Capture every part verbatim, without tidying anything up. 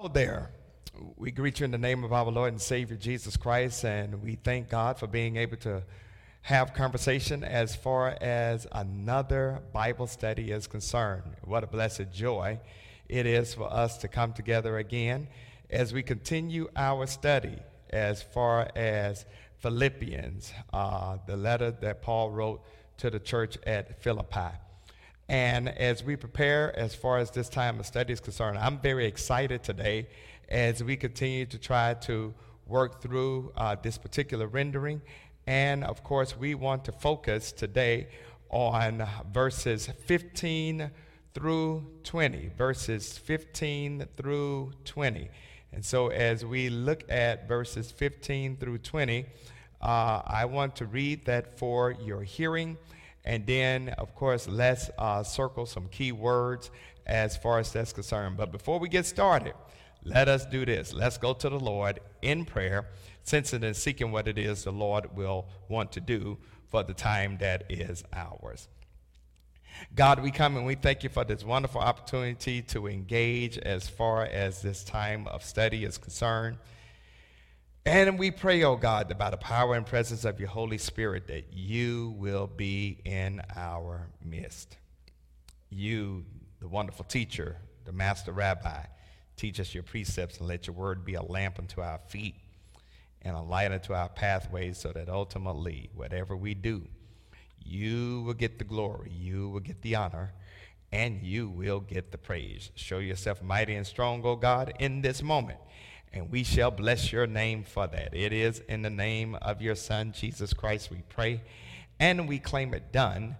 Hello there. We greet you in the name of our Lord and Savior Jesus Christ, and we thank God for being able to have conversation as far as another Bible study is concerned. What a blessed joy it is for us to come together again as we continue our study as far as Philippians, uh, the letter that Paul wrote to the church at Philippi. And as we prepare as far as this time of study is concerned, I'm very excited today as we continue to try to work through uh, this particular rendering. And, of course, we want to focus today on verses fifteen through twenty, verses fifteen through twenty. And so as we look at verses fifteen through twenty, uh, I want to read that for your hearing. And then, of course, let's uh, circle some key words as far as that's concerned. But before we get started, let us do this. Let's go to the Lord in prayer, sensing and seeking what it is the Lord will want to do for the time that is ours. God, we come and we thank you for this wonderful opportunity to engage as far as this time of study is concerned. And we pray, oh God, about the power and presence of your Holy Spirit, that you will be in our midst. You, the wonderful teacher, the master rabbi, teach us your precepts and let your word be a lamp unto our feet and a light unto our pathways, so that ultimately, whatever we do, you will get the glory, you will get the honor, and you will get the praise. Show yourself mighty and strong, O God, in this moment, and we shall bless your name for that. It is in the name of your Son, Jesus Christ, we pray, and we claim it done.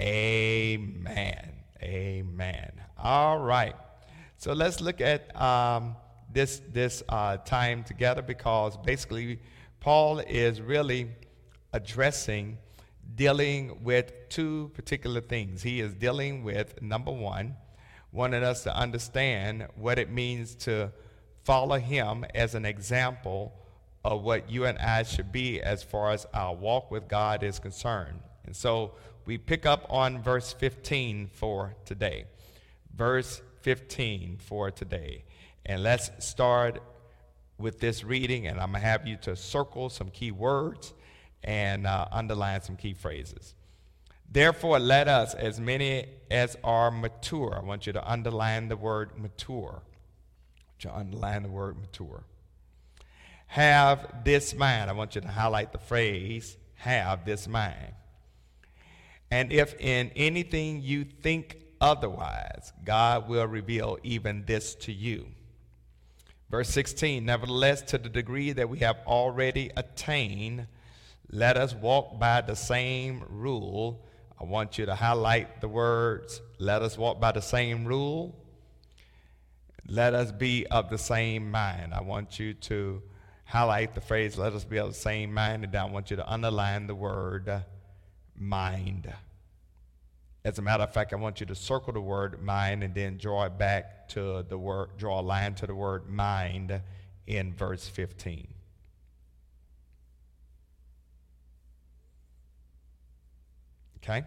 Amen. Amen. All right. So let's look at um, this, this uh, time together, because basically Paul is really addressing, dealing with two particular things. He is dealing with, number one, wanting us to understand what it means to follow him as an example of what you and I should be as far as our walk with God is concerned. And so we pick up on verse fifteen for today. Verse fifteen for today. And let's start with this reading, and I'm going to have you to circle some key words and uh, underline some key phrases. Therefore, let us, as many as are mature, I want you to underline the word mature. To underline the word mature. Have this mind. I want you to highlight the phrase, have this mind. And if in anything you think otherwise, God will reveal even this to you. Verse sixteen, nevertheless, to the degree that we have already attained, let us walk by the same rule. I want you to highlight the words, let us walk by the same rule. Let us be of the same mind. I want you to highlight the phrase, let us be of the same mind, and I want you to underline the word mind. As a matter of fact, I want you to circle the word mind and then draw it back to the word, draw a line to the word mind in verse fifteen. Okay?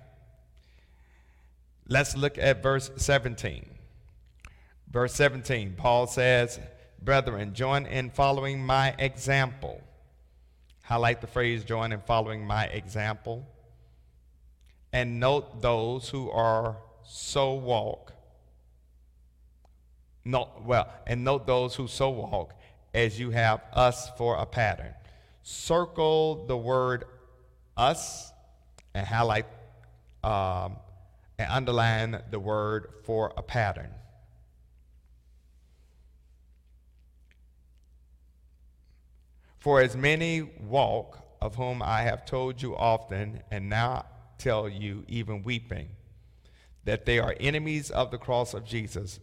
Let's look at verse seventeen. Verse seventeen, Paul says, brethren, join in following my example. Highlight the phrase, join in following my example. And note those who are so walk. Not, well, and note those who so walk as you have us for a pattern. Circle the word us and highlight um, and underline the word for a pattern. For as many walk, of whom I have told you often, and now tell you even weeping, that they are enemies of the cross of Jesus.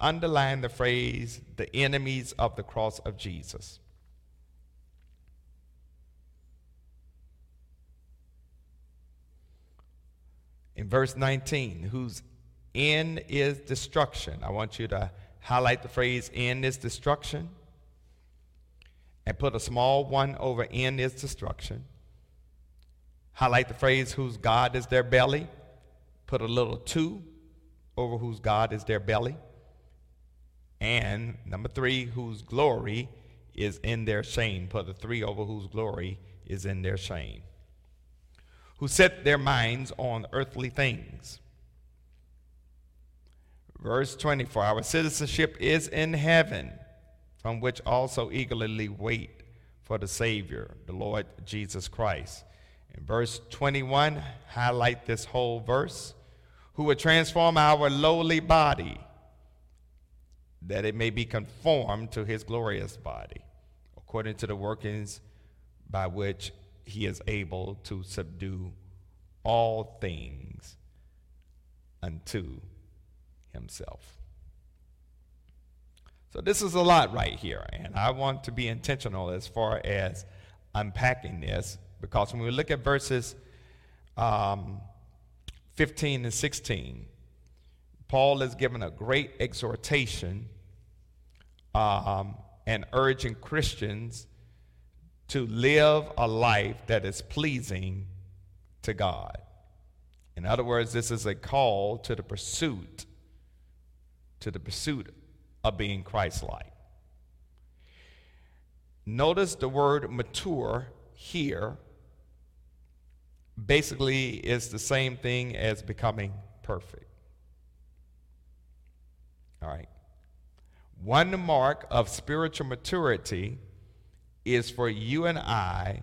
Underline the phrase, the enemies of the cross of Jesus. In verse nineteen, whose end is destruction. I want you to highlight the phrase, end is destruction. And put a small one over end is destruction. Highlight the phrase, whose God is their belly. Put a little two over whose God is their belly. And number three, whose glory is in their shame. Put the three over whose glory is in their shame. Who set their minds on earthly things. Verse twenty-four, our citizenship is in heaven, from which also eagerly wait for the Savior, the Lord Jesus Christ. In verse twenty-one, highlight this whole verse. Who will transform our lowly body, that it may be conformed to his glorious body, according to the workings by which he is able to subdue all things unto himself. So this is a lot right here, and I want to be intentional as far as unpacking this, because when we look at verses um, fifteen and sixteen, Paul is given a great exhortation um, and urging Christians to live a life that is pleasing to God. In other words, this is a call to the pursuit, to the pursuit of being Christ-like. Notice the word mature here basically is the same thing as becoming perfect. All right. One mark of spiritual maturity is for you and I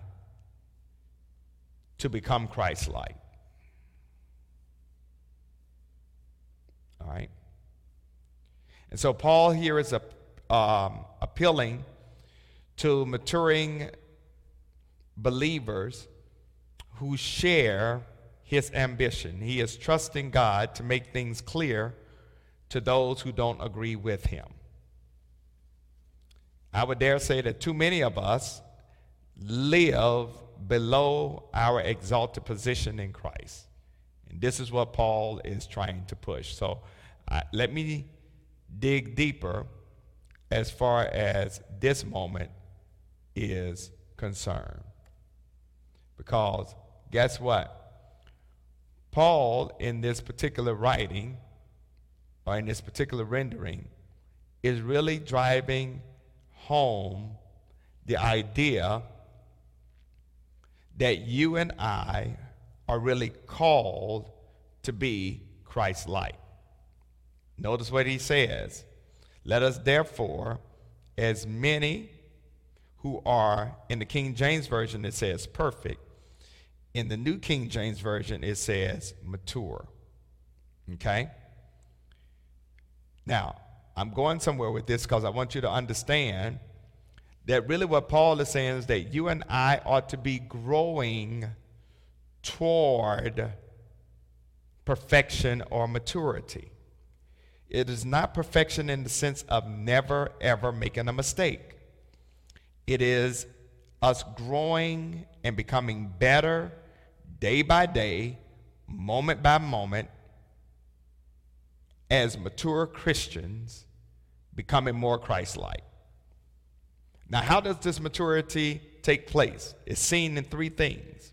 to become Christ-like. All right. And so Paul here is a, um, appealing to maturing believers who share his ambition. He is trusting God to make things clear to those who don't agree with him. I would dare say that too many of us live below our exalted position in Christ. And this is what Paul is trying to push. So uh, let me dig deeper as far as this moment is concerned. Because guess what? Paul, in this particular writing, or in this particular rendering, is really driving home the idea that you and I are really called to be Christ-like. Notice what he says. Let us therefore, as many who are, in the King James Version it says perfect. In the New King James Version it says mature. Okay? Now, I'm going somewhere with this because I want you to understand that really what Paul is saying is that you and I ought to be growing toward perfection or maturity. It is not perfection in the sense of never, ever making a mistake. It is us growing and becoming better day by day, moment by moment, as mature Christians, becoming more Christ-like. Now, how does this maturity take place? It's seen in three things.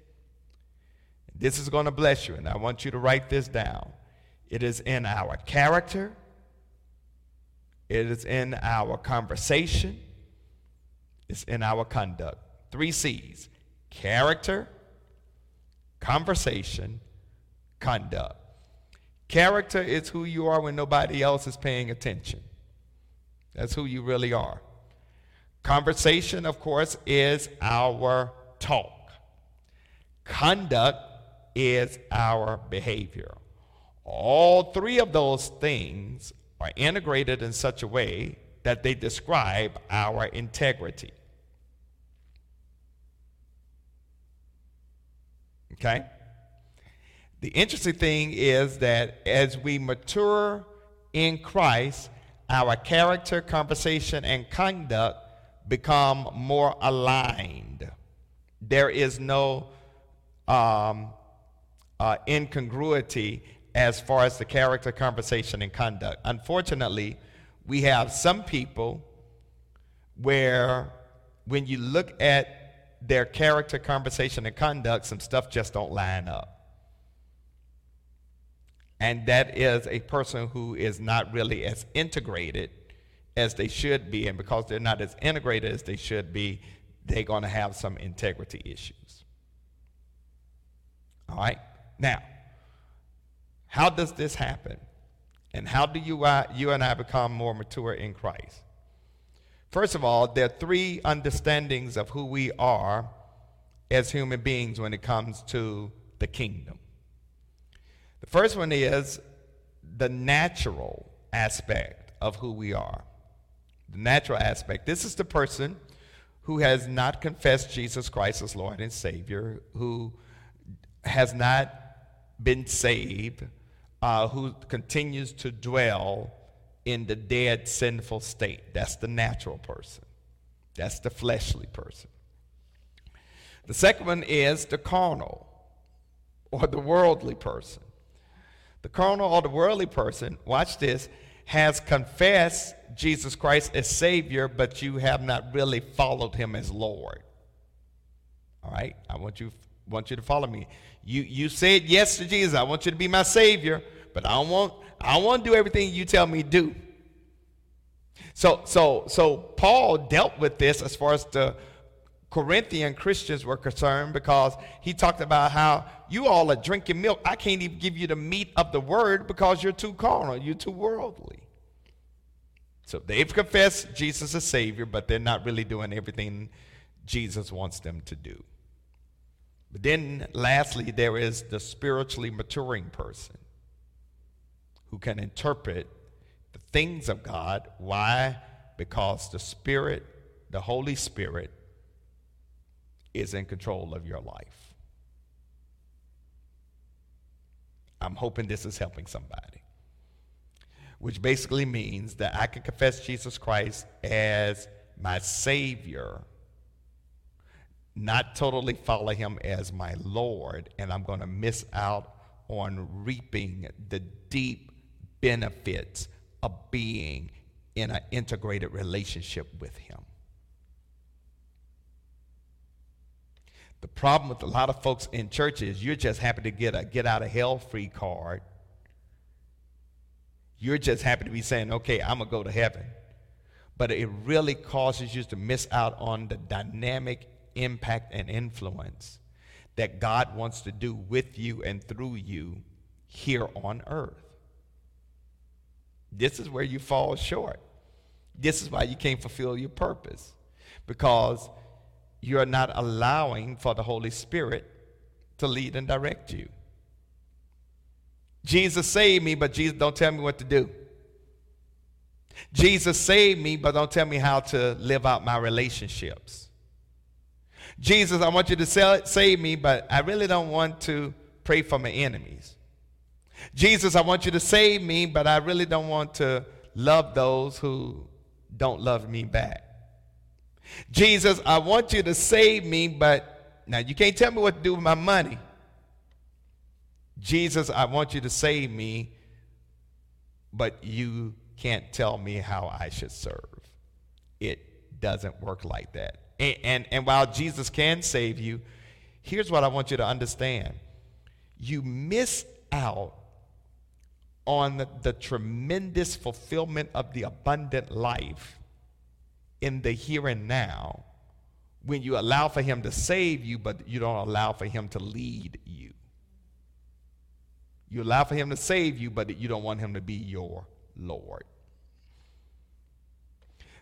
This is going to bless you, and I want you to write this down. It is in our character. It is in our conversation. It's in our conduct. Three C's: character, conversation, conduct. Character is who you are when nobody else is paying attention. That's who you really are. Conversation, of course, is our talk. Conduct is our behavior. All three of those things are integrated in such a way that they describe our integrity. Okay? The interesting thing is that as we mature in Christ, our character, conversation, and conduct become more aligned. There is no um, uh, incongruity as far as the character, conversation, and conduct. Unfortunately, we have some people where when you look at their character, conversation, and conduct, some stuff just don't line up. And that is a person who is not really as integrated as they should be, and because they're not as integrated as they should be, they're going to have some integrity issues. All right? Now, how does this happen? And how do you, uh, you and I become more mature in Christ? First of all, there are three understandings of who we are as human beings when it comes to the kingdom. The first one is the natural aspect of who we are. The natural aspect. This is the person who has not confessed Jesus Christ as Lord and Savior, who has not been saved, uh, who continues to dwell in the dead, sinful state. That's the natural person. That's the fleshly person. The second one is the carnal or the worldly person. The carnal or the worldly person, watch this, has confessed Jesus Christ as Savior, but you have not really followed him as Lord. All right? I want you want you to follow me. You you said yes to Jesus. I want you to be my Savior, but I don't want I don't want to do everything you tell me to do. So so so Paul dealt with this as far as the Corinthian Christians were concerned, because he talked about how you all are drinking milk. I can't even give you the meat of the word because you're too carnal, you're too worldly. So they've confessed Jesus as Savior, but they're not really doing everything Jesus wants them to do. But then lastly, there is the spiritually maturing person who can interpret the things of God. Why? Because the Spirit, the Holy Spirit, is in control of your life. I'm hoping this is helping somebody. Which basically means that I can confess Jesus Christ as my Savior, not totally follow him as my Lord, and I'm going to miss out on reaping the deep benefits of being in an integrated relationship with him. The problem with a lot of folks in church is you're just happy to get a get out of hell free card. You're just happy to be saying, okay, I'm going to go to heaven. But it really causes you to miss out on the dynamic impact and influence that God wants to do with you and through you here on earth. This is where you fall short. This is why you can't fulfill your purpose, because you're not allowing for the Holy Spirit to lead and direct you. Jesus saved me, but Jesus don't tell me what to do. Jesus saved me, but don't tell me how to live out my relationships. Jesus, I want you to save me, but I really don't want to pray for my enemies. Jesus, I want you to save me, but I really don't want to love those who don't love me back. Jesus, I want you to save me, but now you can't tell me what to do with my money. Jesus, I want you to save me, but you can't tell me how I should serve. It doesn't work like that. And, and, and while Jesus can save you, here's what I want you to understand. You miss out on the, the tremendous fulfillment of the abundant life in the here and now when you allow for him to save you, but you don't allow for him to lead you. You allow for him to save you, but you don't want him to be your Lord.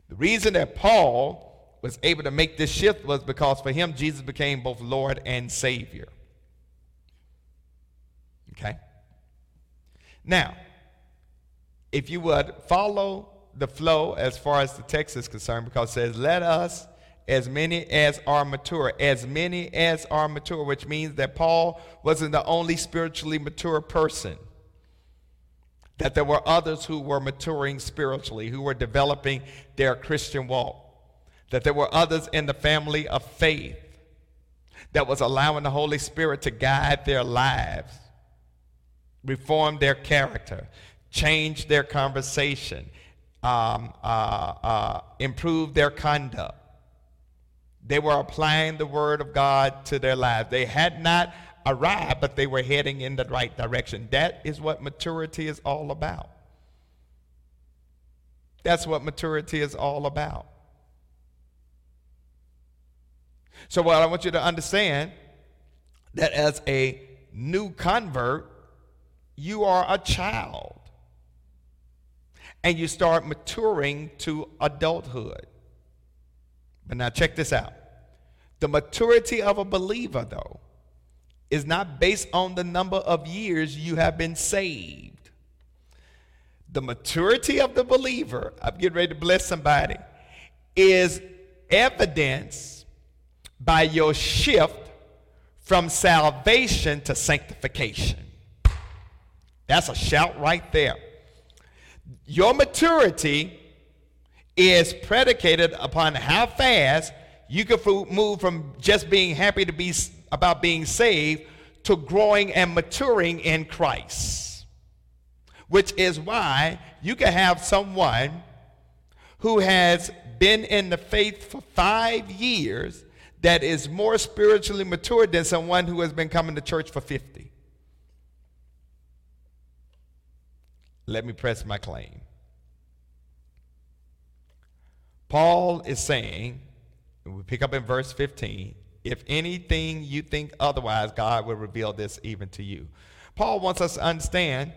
The reason that Paul was able to make this shift was because for him, Jesus became both Lord and Savior. Okay? Now, if you would follow the flow as far as the text is concerned, because it says, let us, as many as are mature, as many as are mature, which means that Paul wasn't the only spiritually mature person, that there were others who were maturing spiritually, who were developing their Christian walk, that there were others in the family of faith that was allowing the Holy Spirit to guide their lives, reform their character, change their conversation, Um, uh, uh, improve their conduct. They were applying the word of God to their lives. They had not arrived, but they were heading in the right direction. That is what maturity is all about. That's what maturity is all about. So what I want you to understand, that as a new convert, you are a child. And you start maturing to adulthood. But now check this out. The maturity of a believer, though, is not based on the number of years you have been saved. The maturity of the believer, I'm getting ready to bless somebody, is evidenced by your shift from salvation to sanctification. That's a shout right there. Your maturity is predicated upon how fast you can move from just being happy to be about being saved to growing and maturing in Christ, which is why you can have someone who has been in the faith for five years that is more spiritually mature than someone who has been coming to church for fifty. Let me press my claim. Paul is saying, and we pick up in verse fifteen, if anything you think otherwise, God will reveal this even to you. Paul wants us to understand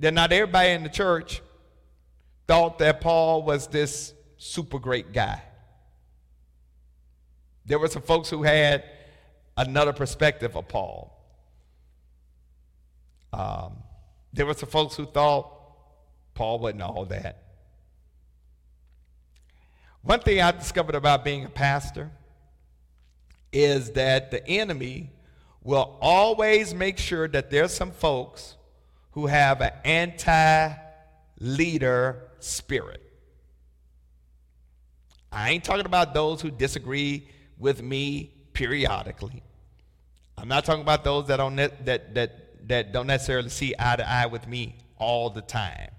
that not everybody in the church thought that Paul was this super great guy. There were some folks who had another perspective of Paul. Um, there were some folks who thought Paul wasn't all that. One thing I discovered about being a pastor is that the enemy will always make sure that there's some folks who have an anti-leader spirit. I ain't talking about those who disagree with me periodically. I'm not talking about those that don't ne- that that that don't necessarily see eye to eye with me all the time.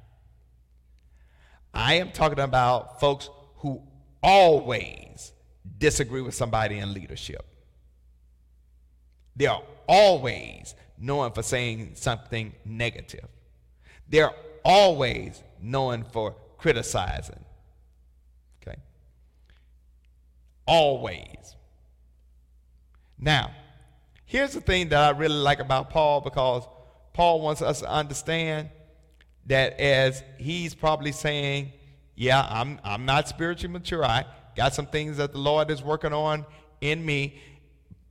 I am talking about folks who always disagree with somebody in leadership. They are always known for saying something negative. They're always known for criticizing. Okay? Always. Now, here's the thing that I really like about Paul, because Paul wants us to understand that as he's probably saying, yeah, I'm I'm not spiritually mature. I got some things that the Lord is working on in me.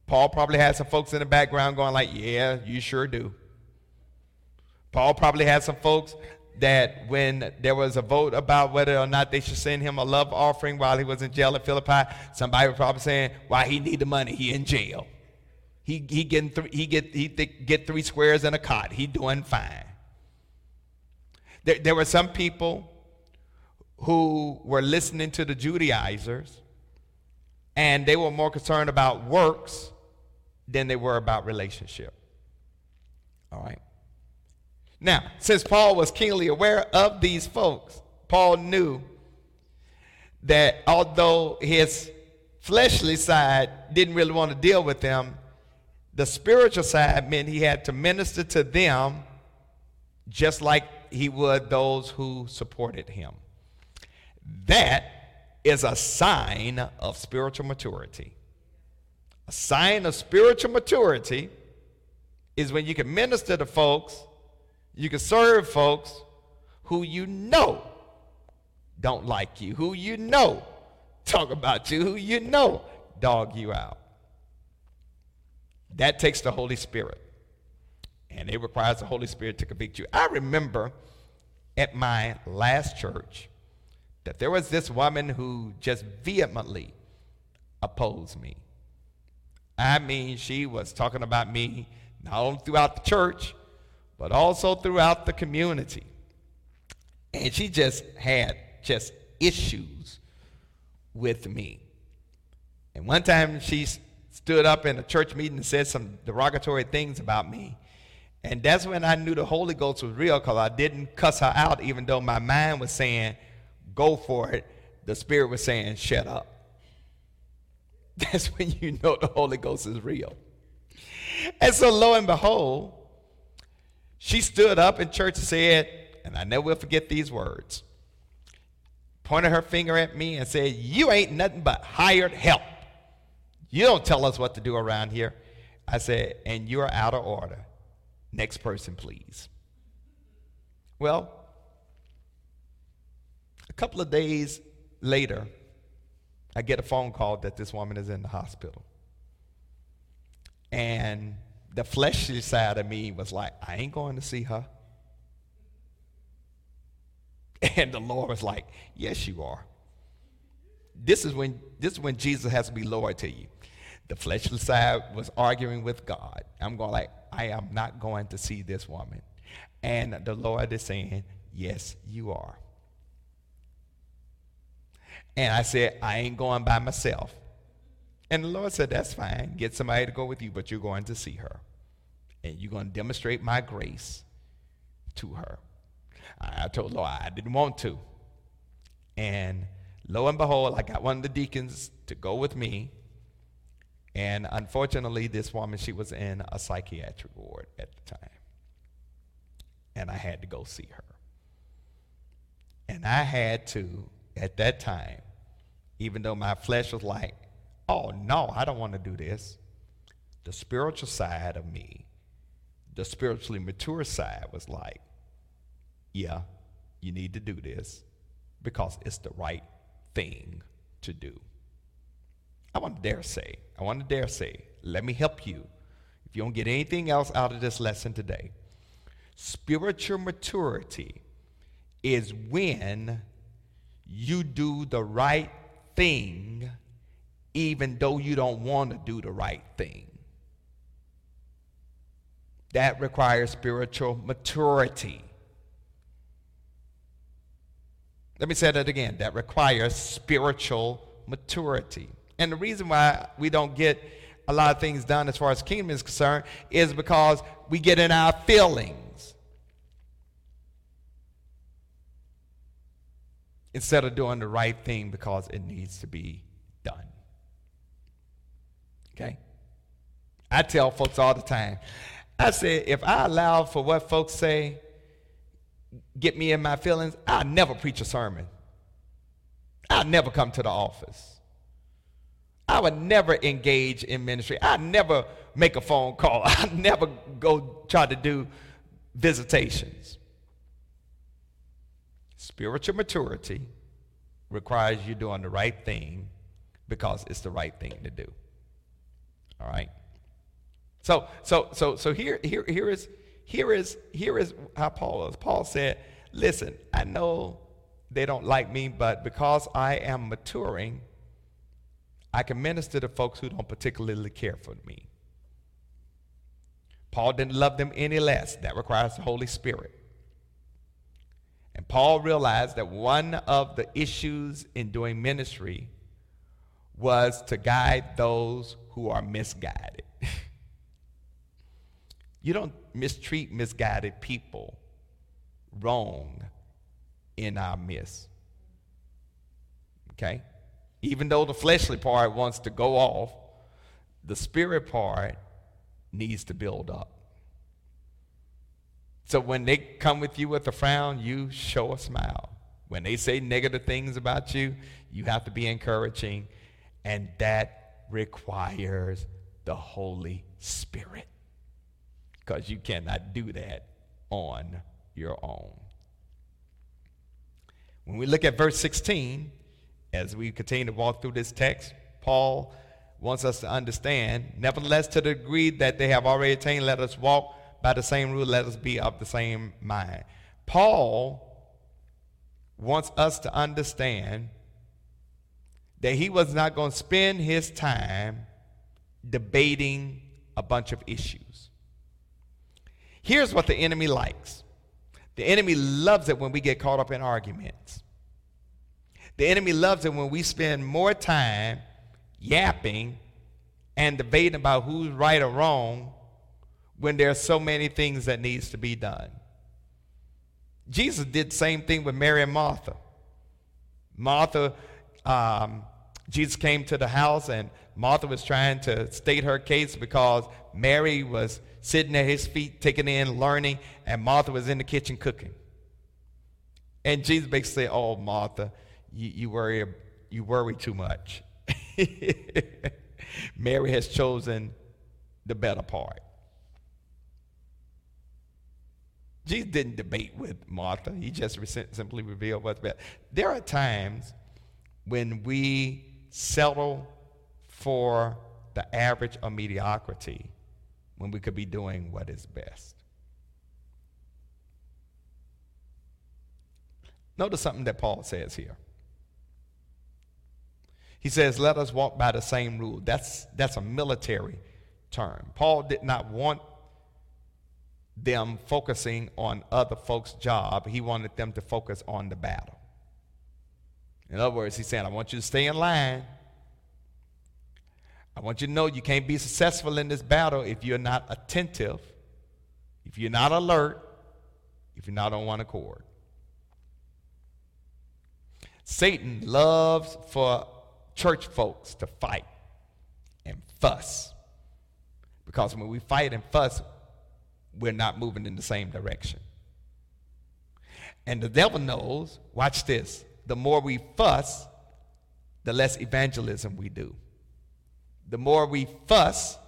Paul probably had some folks in the background going like, yeah, you sure do. Paul probably had some folks that when there was a vote about whether or not they should send him a love offering while he was in jail at Philippi, somebody was probably saying, why he need the money? He in jail. He he getting th- he get he th- get three squares and a cot. He doing fine. There there were some people who were listening to the Judaizers, and they were more concerned about works than they were about relationship. All right. Now, since Paul was keenly aware of these folks, Paul knew that although his fleshly side didn't really want to deal with them, the spiritual side meant he had to minister to them just like he would those who supported him. That is a sign of spiritual maturity. A sign of spiritual maturity is when you can minister to folks, you can serve folks who you know don't like you, who you know talk about you, who you know dog you out. That takes the Holy Spirit, and it requires the Holy Spirit to convict you. I remember at my last church, that there was this woman who just vehemently opposed me. I mean, she was talking about me not only throughout the church, but also throughout the community. And she just had just issues with me. And one time she stood up in a church meeting and said some derogatory things about me. And that's when I knew the Holy Ghost was real, because I didn't cuss her out, even though my mind was saying, go for it. The Spirit was saying, shut up. That's when you know the Holy Ghost is real. And so lo and behold, she stood up in church and said, and I never will forget these words, pointed her finger at me and said, you ain't nothing but hired help. You don't tell us what to do around here. I said, and you're out of order. Next person, please. Well, a couple of days later, I get a phone call that this woman is in the hospital. And the fleshly side of me was like, I ain't going to see her. And the Lord was like, yes, you are. This is when this is when Jesus has to be Lord to you. The fleshly side was arguing with God. I'm going like, I am not going to see this woman. And the Lord is saying, yes, you are. And I said, I ain't going by myself. And the Lord said, that's fine. Get somebody to go with you, but you're going to see her. And you're going to demonstrate my grace to her. I told Lord I didn't want to. And lo and behold, I got one of the deacons to go with me. And unfortunately, this woman, she was in a psychiatric ward at the time. And I had to go see her. And I had to, at that time, even though my flesh was like, oh, no, I don't want to do this. The spiritual side of me, the spiritually mature side was like, yeah, you need to do this because it's the right thing to do. I want to dare say, I want to dare say, let me help you. If you don't get anything else out of this lesson today, spiritual maturity is when you do the right thing even though you don't want to do the right thing. That requires spiritual maturity. Let me say that again. That requires spiritual maturity. And the reason why we don't get a lot of things done as far as kingdom is concerned is because we get in our feelings instead of doing the right thing because it needs to be done. Okay? I tell folks all the time, I say, if I allow for what folks say, get me in my feelings, I'll never preach a sermon. I'll never come to the office. I would never engage in ministry. I'd never make a phone call. I'd never go try to do visitations. Spiritual maturity requires you doing the right thing because it's the right thing to do. All right? So so so so here here here is Here is here is how Paul is. Paul said, listen, I know they don't like me, but because I am maturing, I can minister to folks who don't particularly care for me. Paul didn't love them any less. That requires the Holy Spirit. And Paul realized that one of the issues in doing ministry was to guide those who are misguided. You don't mistreat misguided people wrong in our midst. Okay? Even though the fleshly part wants to go off, the spirit part needs to build up. So when they come with you with a frown, you show a smile. When they say negative things about you, you have to be encouraging, and that requires the Holy Spirit. Because you cannot do that on your own. When we look at verse sixteen, as we continue to walk through this text, Paul wants us to understand, nevertheless, to the degree that they have already attained, let us walk by the same rule, let us be of the same mind. Paul wants us to understand that he was not going to spend his time debating a bunch of issues. Here's what the enemy likes. The enemy loves it when we get caught up in arguments. The enemy loves it when we spend more time yapping and debating about who's right or wrong when there are so many things that needs to be done. Jesus did the same thing with Mary and Martha. Martha, um, Jesus came to the house, and Martha was trying to state her case because Mary was sitting at his feet, taking in, learning, and Martha was in the kitchen cooking. And Jesus basically said, oh, Martha, you, you worry you worry too much. Mary has chosen the better part. Jesus didn't debate with Martha. He just simply revealed what's better. There are times when we settle for the average or mediocrity when we could be doing what is best. Notice something that Paul says here. He says, let us walk by the same rule. That's, that's a military term. Paul did not want them focusing on other folks' job. He wanted them to focus on the battle. In other words, he's saying, I want you to stay in line. I want you to know you can't be successful in this battle if you're not attentive, if you're not alert, if you're not on one accord. Satan loves for church folks to fight and fuss, because when we fight and fuss, we're not moving in the same direction. And the devil knows, watch this, the more we fuss, the less evangelism we do. The more we fuss,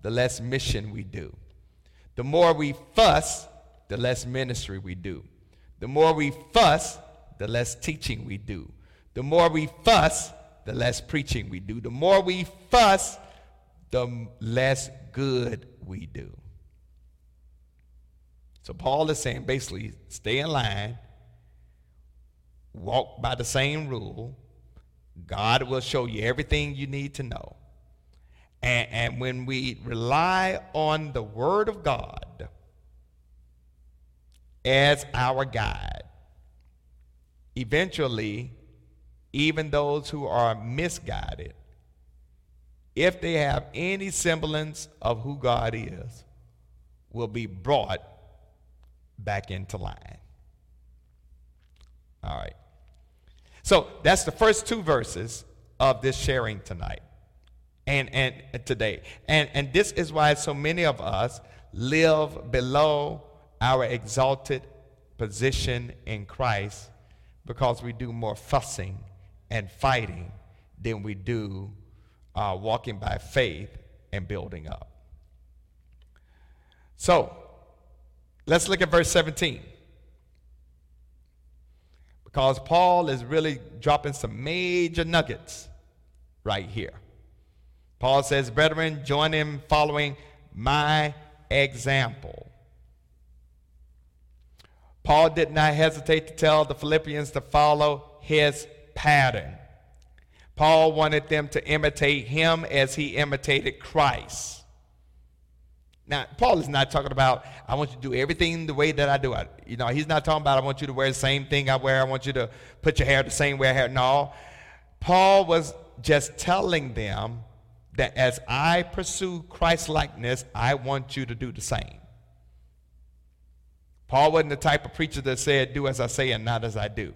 the less mission we do. The more we fuss, the less ministry we do. The more we fuss, the less teaching we do. The more we fuss, the less preaching we do. The more we fuss, the less good we do. So Paul is saying, basically, stay in line, walk by the same rule. God will show you everything you need to know. And, and when we rely on the Word of God as our guide, eventually, even those who are misguided, if they have any semblance of who God is, will be brought back into line. All right. So that's the first two verses of this sharing tonight and, and today. And, and this is why so many of us live below our exalted position in Christ, because we do more fussing and fighting than we do uh, walking by faith and building up. So, let's look at verse seventeen, because Paul is really dropping some major nuggets right here. Paul says, brethren, join in following my example. Paul did not hesitate to tell the Philippians to follow his pattern. Paul wanted them to imitate him as he imitated Christ. Now, Paul is not talking about, I want you to do everything the way that I do it. You know, he's not talking about, I want you to wear the same thing I wear. I want you to put your hair the same way I have. No, Paul was just telling them that as I pursue Christ-likeness, I want you to do the same. Paul wasn't the type of preacher that said, do as I say and not as I do.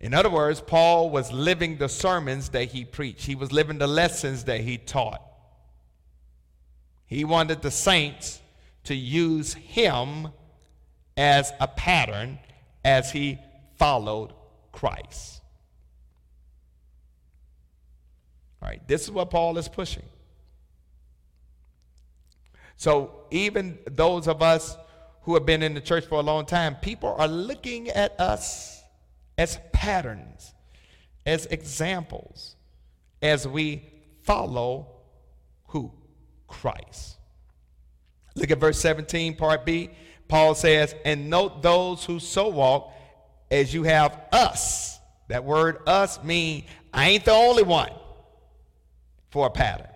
In other words, Paul was living the sermons that he preached. He was living the lessons that he taught. He wanted the saints to use him as a pattern as he followed Christ. All right, this is what Paul is pushing. So even those of us who have been in the church for a long time, people are looking at us as patterns, as examples, as we follow who? Christ. Look at verse seventeen, part B. Paul says, and note those who so walk as you have us. That word us means I ain't the only one for a pattern.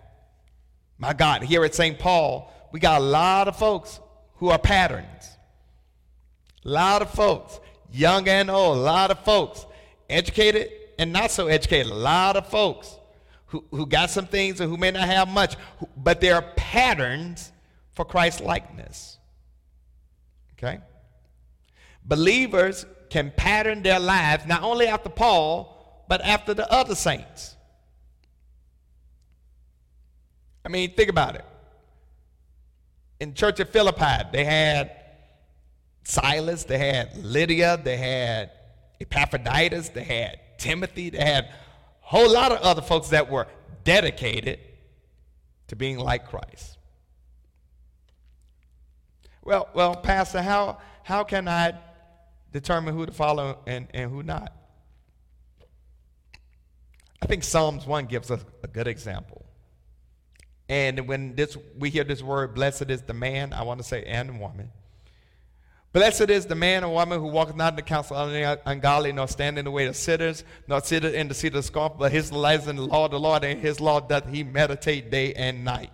My God, here at Saint Paul, we got a lot of folks who are patterns. A lot of folks, young and old, a lot of folks, educated and not so educated, a lot of folks Who, who got some things and who may not have much, who, but there are patterns for Christ likeness. Okay? Believers can pattern their lives not only after Paul, but after the other saints. I mean, think about it. In the church of Philippi, they had Silas, they had Lydia, they had Epaphroditus, they had Timothy, they had a whole lot of other folks that were dedicated to being like Christ. Well, well, Pastor, how, how can I determine who to follow and, and who not? I think Psalms one gives us a good example. And when this we hear this word, blessed is the man, I want to say, and woman. Blessed is the man or woman who walketh not in the counsel of the ungodly, nor stand in the way of sinners, nor sit in the seat of the scornful, but his delight is in the law of the Lord, and his law doth he meditate day and night.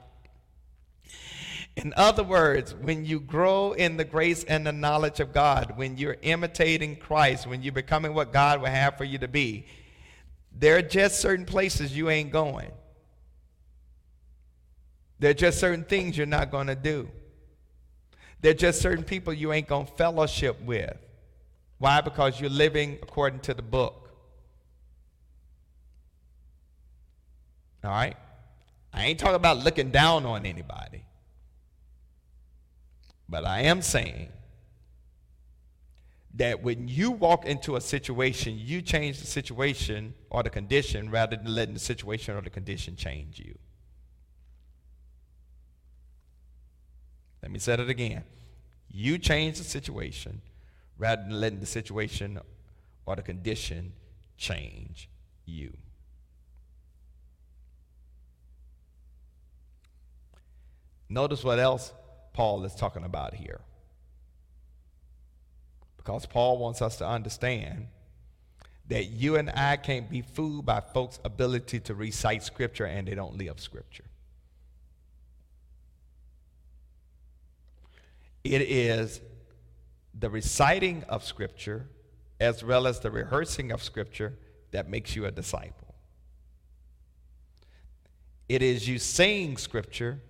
In other words, when you grow in the grace and the knowledge of God, when you're imitating Christ, when you're becoming what God would have for you to be, there are just certain places you ain't going. There are just certain things you're not going to do. There are just certain people you ain't going to fellowship with. Why? Because you're living according to the book. All right? I ain't talking about looking down on anybody. But I am saying that when you walk into a situation, you change the situation or the condition rather than letting the situation or the condition change you. Let me say it again. You change the situation rather than letting the situation or the condition change you. Notice what else Paul is talking about here. Because Paul wants us to understand that you and I can't be fooled by folks' ability to recite Scripture and they don't live Scripture. It is the reciting of Scripture as well as the rehearsing of Scripture that makes you a disciple. It is you saying Scripture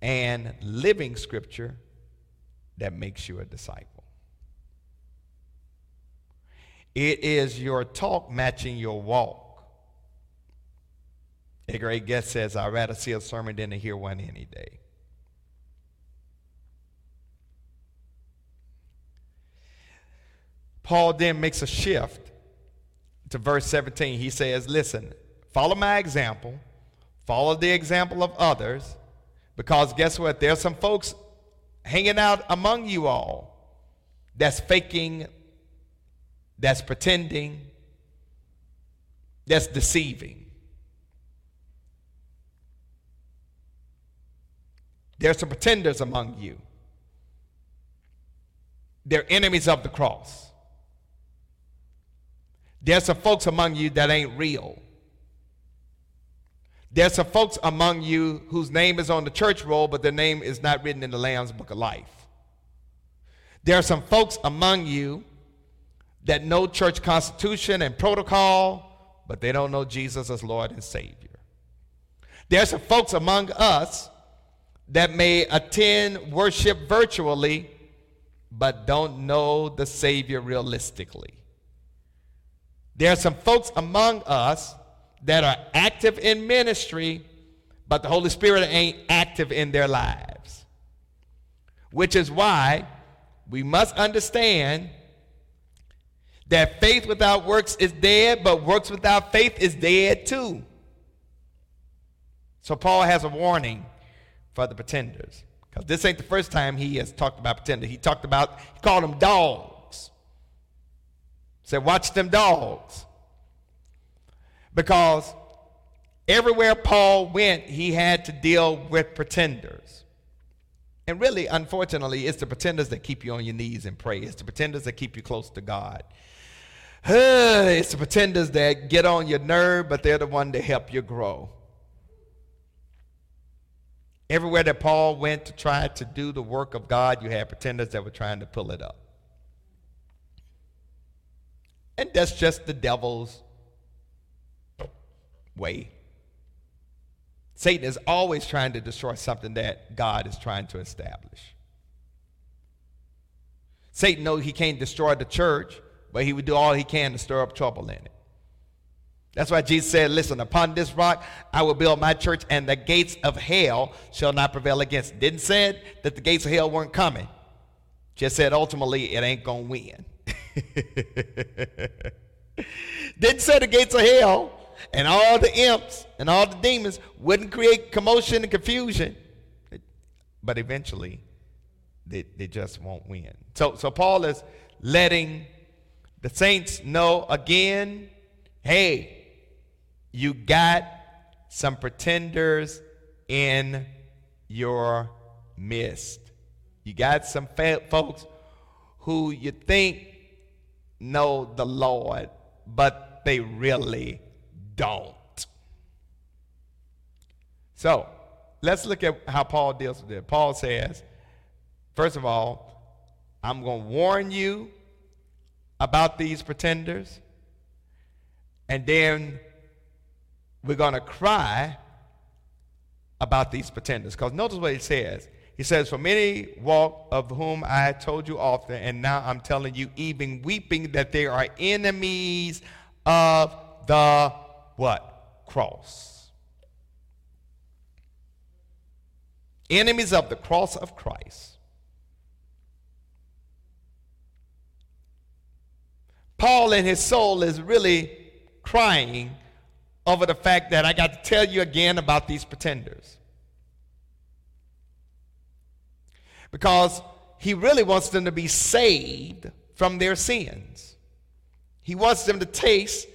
and living Scripture that makes you a disciple. It is your talk matching your walk. A great guest says, I'd rather see a sermon than to hear one any day. Paul then makes a shift to verse seventeen. He says, listen, follow my example. Follow the example of others. Because guess what? There's some folks hanging out among you all that's faking, that's pretending, that's deceiving. There's some pretenders among you. They're enemies of the cross. There's some folks among you that ain't real. There's some folks among you whose name is on the church roll, but their name is not written in the Lamb's Book of Life. There are some folks among you that know church constitution and protocol, but they don't know Jesus as Lord and Savior. There's some folks among us that may attend worship virtually, but don't know the Savior realistically. There are some folks among us that are active in ministry, but the Holy Spirit ain't active in their lives. Which is why we must understand that faith without works is dead, but works without faith is dead too. So Paul has a warning for the pretenders. Because this ain't the first time he has talked about pretenders. He talked about, he called them dogs. He said, watch them dogs. Because everywhere Paul went, he had to deal with pretenders. And really, unfortunately, it's the pretenders that keep you on your knees and pray. It's the pretenders that keep you close to God. It's the pretenders that get on your nerve, but they're the one that help you grow. Everywhere that Paul went to try to do the work of God, you had pretenders that were trying to pull it up. And that's just the devil's way. Satan is always trying to destroy something that God is trying to establish. Satan knows he can't destroy the church, but he would do all he can to stir up trouble in it. That's why Jesus said, listen, upon this rock I will build my church, and the gates of hell shall not prevail against it. Didn't say that the gates of hell weren't coming. Just said ultimately it ain't going to win. Didn't say the gates of hell and all the imps and all the demons wouldn't create commotion and confusion, but eventually they, they just won't win. So, so Paul is letting the saints know again, hey, you got some pretenders in your midst. You got some fa- folks who you think know the Lord, but they really don't. So let's look at how Paul deals with it. Paul says, first of all, I'm going to warn you about these pretenders, and then we're going to cry about these pretenders. Because notice what it says. He says, for many walk, of whom I told you often, and now I'm telling you, even weeping, that they are enemies of the what? Cross. Enemies of the cross of Christ. Paul in his soul is really crying over the fact that I got to tell you again about these pretenders. Because he really wants them to be saved from their sins. He wants them to taste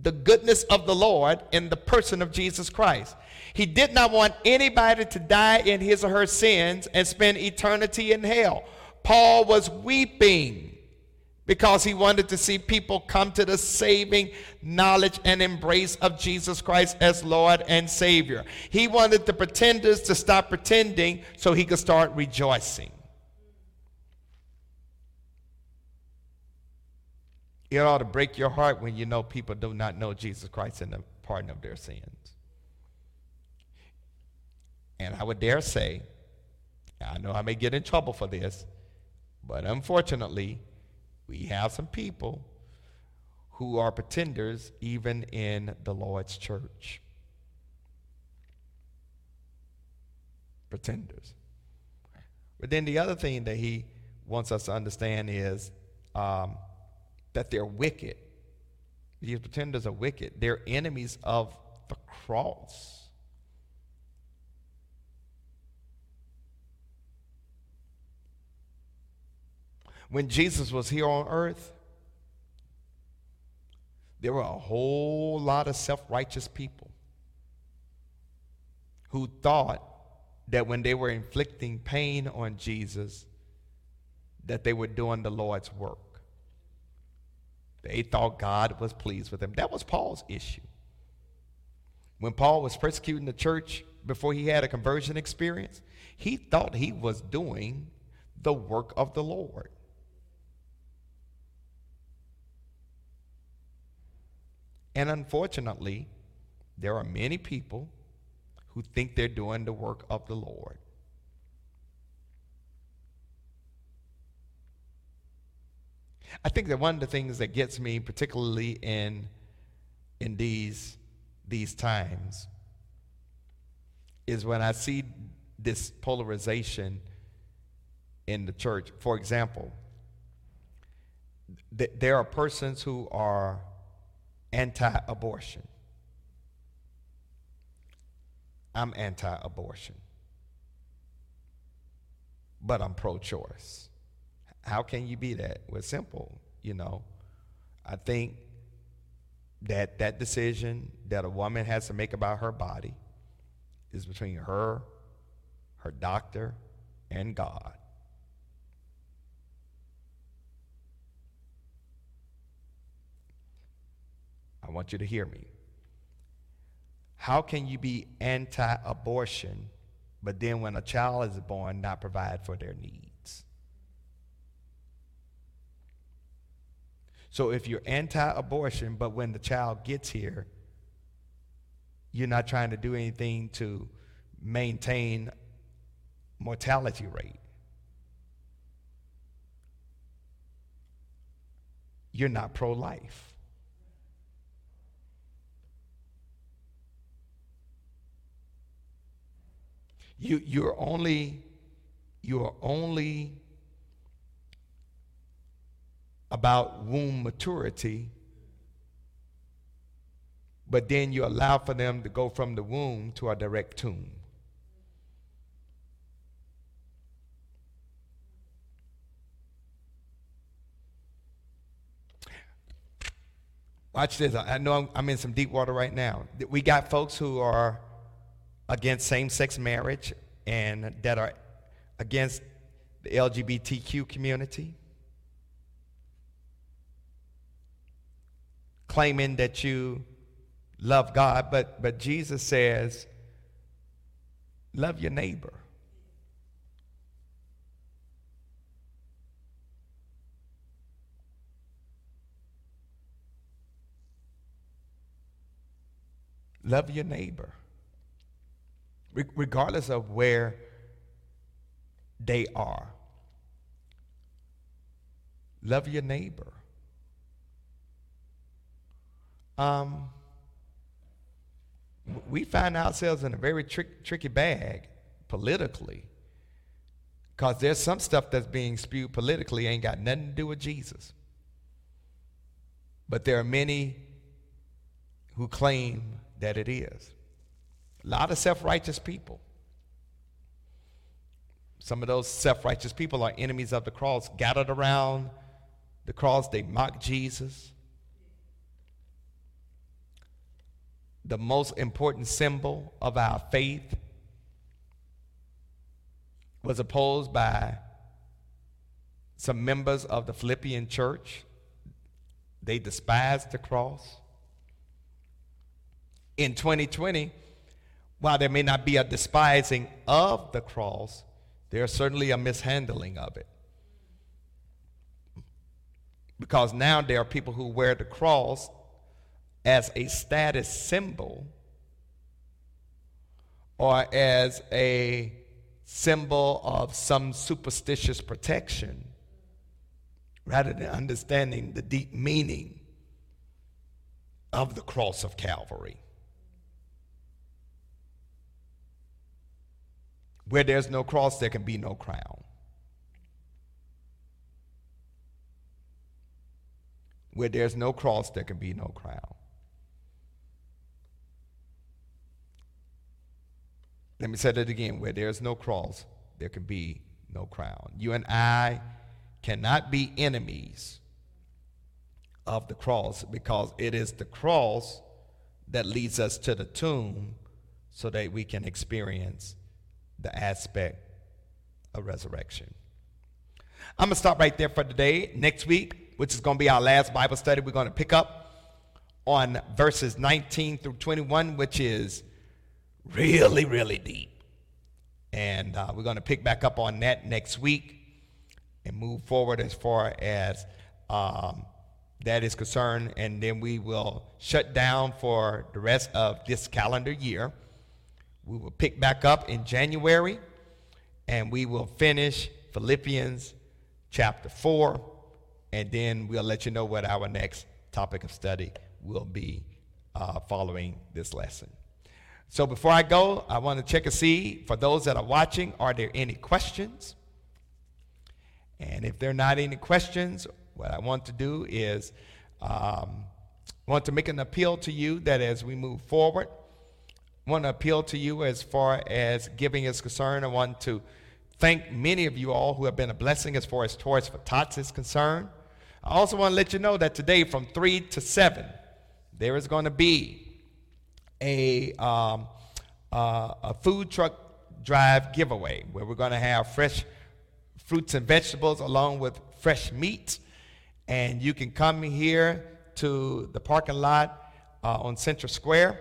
the goodness of the Lord in the person of Jesus Christ. He did not want anybody to die in his or her sins and spend eternity in hell. Paul was weeping because he wanted to see people come to the saving knowledge and embrace of Jesus Christ as Lord and Savior. He wanted the pretenders to stop pretending so he could start rejoicing. It ought to break your heart when you know people do not know Jesus Christ and the pardon of their sins. And I would dare say, I know I may get in trouble for this, but unfortunately, we have some people who are pretenders even in the Lord's church. Pretenders. But then the other thing that he wants us to understand is um, that they're wicked. These pretenders are wicked. They're enemies of the cross. When Jesus was here on earth, there were a whole lot of self-righteous people who thought that when they were inflicting pain on Jesus, that they were doing the Lord's work. They thought God was pleased with them. That was Paul's issue. When Paul was persecuting the church before he had a conversion experience, he thought he was doing the work of the Lord. And unfortunately, there are many people who think they're doing the work of the Lord. I think that one of the things that gets me, particularly in, in these, these times, is when I see this polarization in the church. For example, th- there are persons who are anti-abortion. I'm anti-abortion, but I'm pro-choice. How can you be that? Well, simple, you know. I think that that decision that a woman has to make about her body is between her, her doctor, and God. I want you to hear me. How can you be anti-abortion, but then when a child is born, not provide for their needs? So if you're anti-abortion, but when the child gets here, you're not trying to do anything to maintain mortality rate, you're not pro-life. You, you're only, you're only about womb maturity, but then you allow for them to go from the womb to a direct tomb. Watch this. I know I'm, I'm in some deep water right now. We got folks who are against same-sex marriage and that are against the L G B T Q community, claiming that you love God, but, but Jesus says, love your neighbor. Love your neighbor, Re- regardless of where they are. Love your neighbor. Um, we find ourselves in a very trick, tricky bag politically, because there's some stuff that's being spewed politically ain't got nothing to do with Jesus. But there are many who claim that it is. A lot of self-righteous people. Some of those self-righteous people are enemies of the cross. Gathered around the cross, they mock Jesus. The most important symbol of our faith was opposed by some members of the Philippian church. They despised the cross. In twenty twenty, while there may not be a despising of the cross, there's certainly a mishandling of it. Because now there are people who wear the cross as a status symbol or as a symbol of some superstitious protection rather than understanding the deep meaning of the cross of Calvary. Where there's no cross, there can be no crown. Where there's no cross, there can be no crown. Let me say that again. Where there's no cross, there can be no crown. You and I cannot be enemies of the cross, because it is the cross that leads us to the tomb so that we can experience the aspect of resurrection. I'm going to stop right there for today. Next week, which is going to be our last Bible study, we're going to pick up on verses nineteen through twenty-one, which is really, really deep. And uh, we're going to pick back up on that next week and move forward as far as um, that is concerned. And then we will shut down for the rest of this calendar year. We will pick back up in January, and we will finish Philippians chapter four, and then we'll let you know what our next topic of study will be uh, following this lesson. So before I go, I want to check and see, for those that are watching, are there any questions? And if there are not any questions, what I want to do is um, want to make an appeal to you that as we move forward, want to appeal to you as far as giving is concerned. I want to thank many of you all who have been a blessing as far as Toys for Tots is concerned. I also want to let you know that today from three to seven, there is going to be a, um, uh, a food truck drive giveaway where we're going to have fresh fruits and vegetables along with fresh meat. And you can come here to the parking lot uh, on Central Square.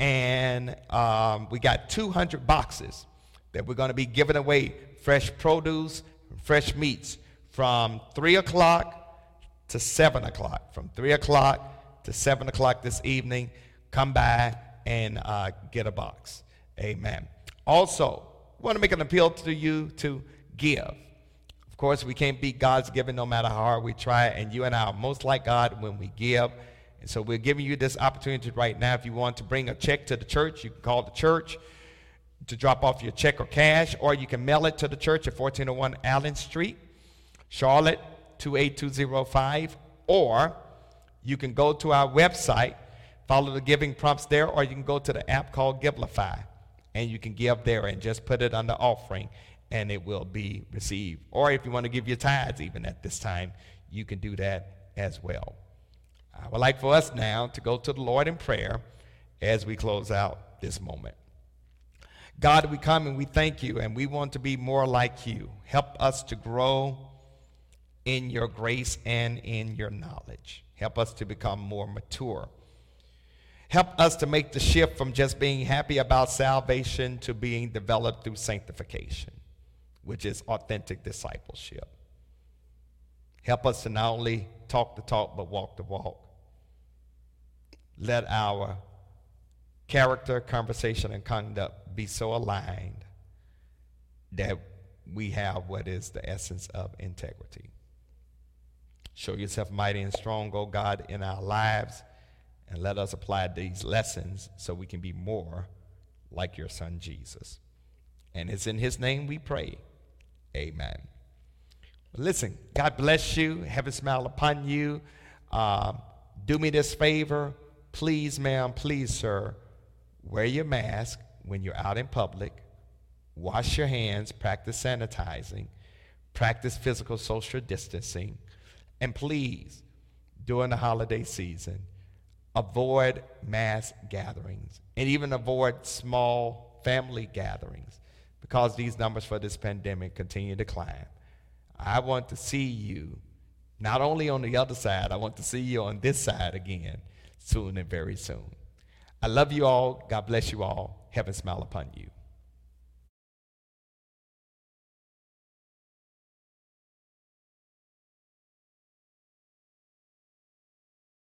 And um, we got two hundred boxes that we're going to be giving away, fresh produce, fresh meats, from three o'clock to seven o'clock. From three o'clock to seven o'clock this evening, come by and uh, get a box. Amen. Also, we want to make an appeal to you to give. Of course, we can't beat God's giving no matter how hard we try, and you and I are most like God when we give. And so we're giving you this opportunity right now. If you want to bring a check to the church, you can call the church to drop off your check or cash, or you can mail it to the church at fourteen oh one Allen Street, Charlotte, two eight two zero five, or you can go to our website, follow the giving prompts there, or you can go to the app called Givelify, and you can give there and just put it under offering, and it will be received. Or if you want to give your tithes even at this time, you can do that as well. I would like for us now to go to the Lord in prayer as we close out this moment. God, we come and we thank you, and we want to be more like you. Help us to grow in your grace and in your knowledge. Help us to become more mature. Help us to make the shift from just being happy about salvation to being developed through sanctification, which is authentic discipleship. Help us to not only talk the talk, but walk the walk. Let our character, conversation, and conduct be so aligned that we have what is the essence of integrity. Show yourself mighty and strong, O God, in our lives, and let us apply these lessons so we can be more like your son, Jesus. And it's in his name we pray. Amen. Listen, God bless you. Have a smile upon you. Uh, do me this favor. Please, ma'am, please, sir, wear your mask when you're out in public. Wash your hands. Practice sanitizing. Practice physical social distancing. And please, during the holiday season, avoid mass gatherings, and even avoid small family gatherings, because these numbers for this pandemic continue to climb. I want to see you not only on the other side, I want to see you on this side again soon and very soon. I love you all. God bless you all. Heaven smile upon you.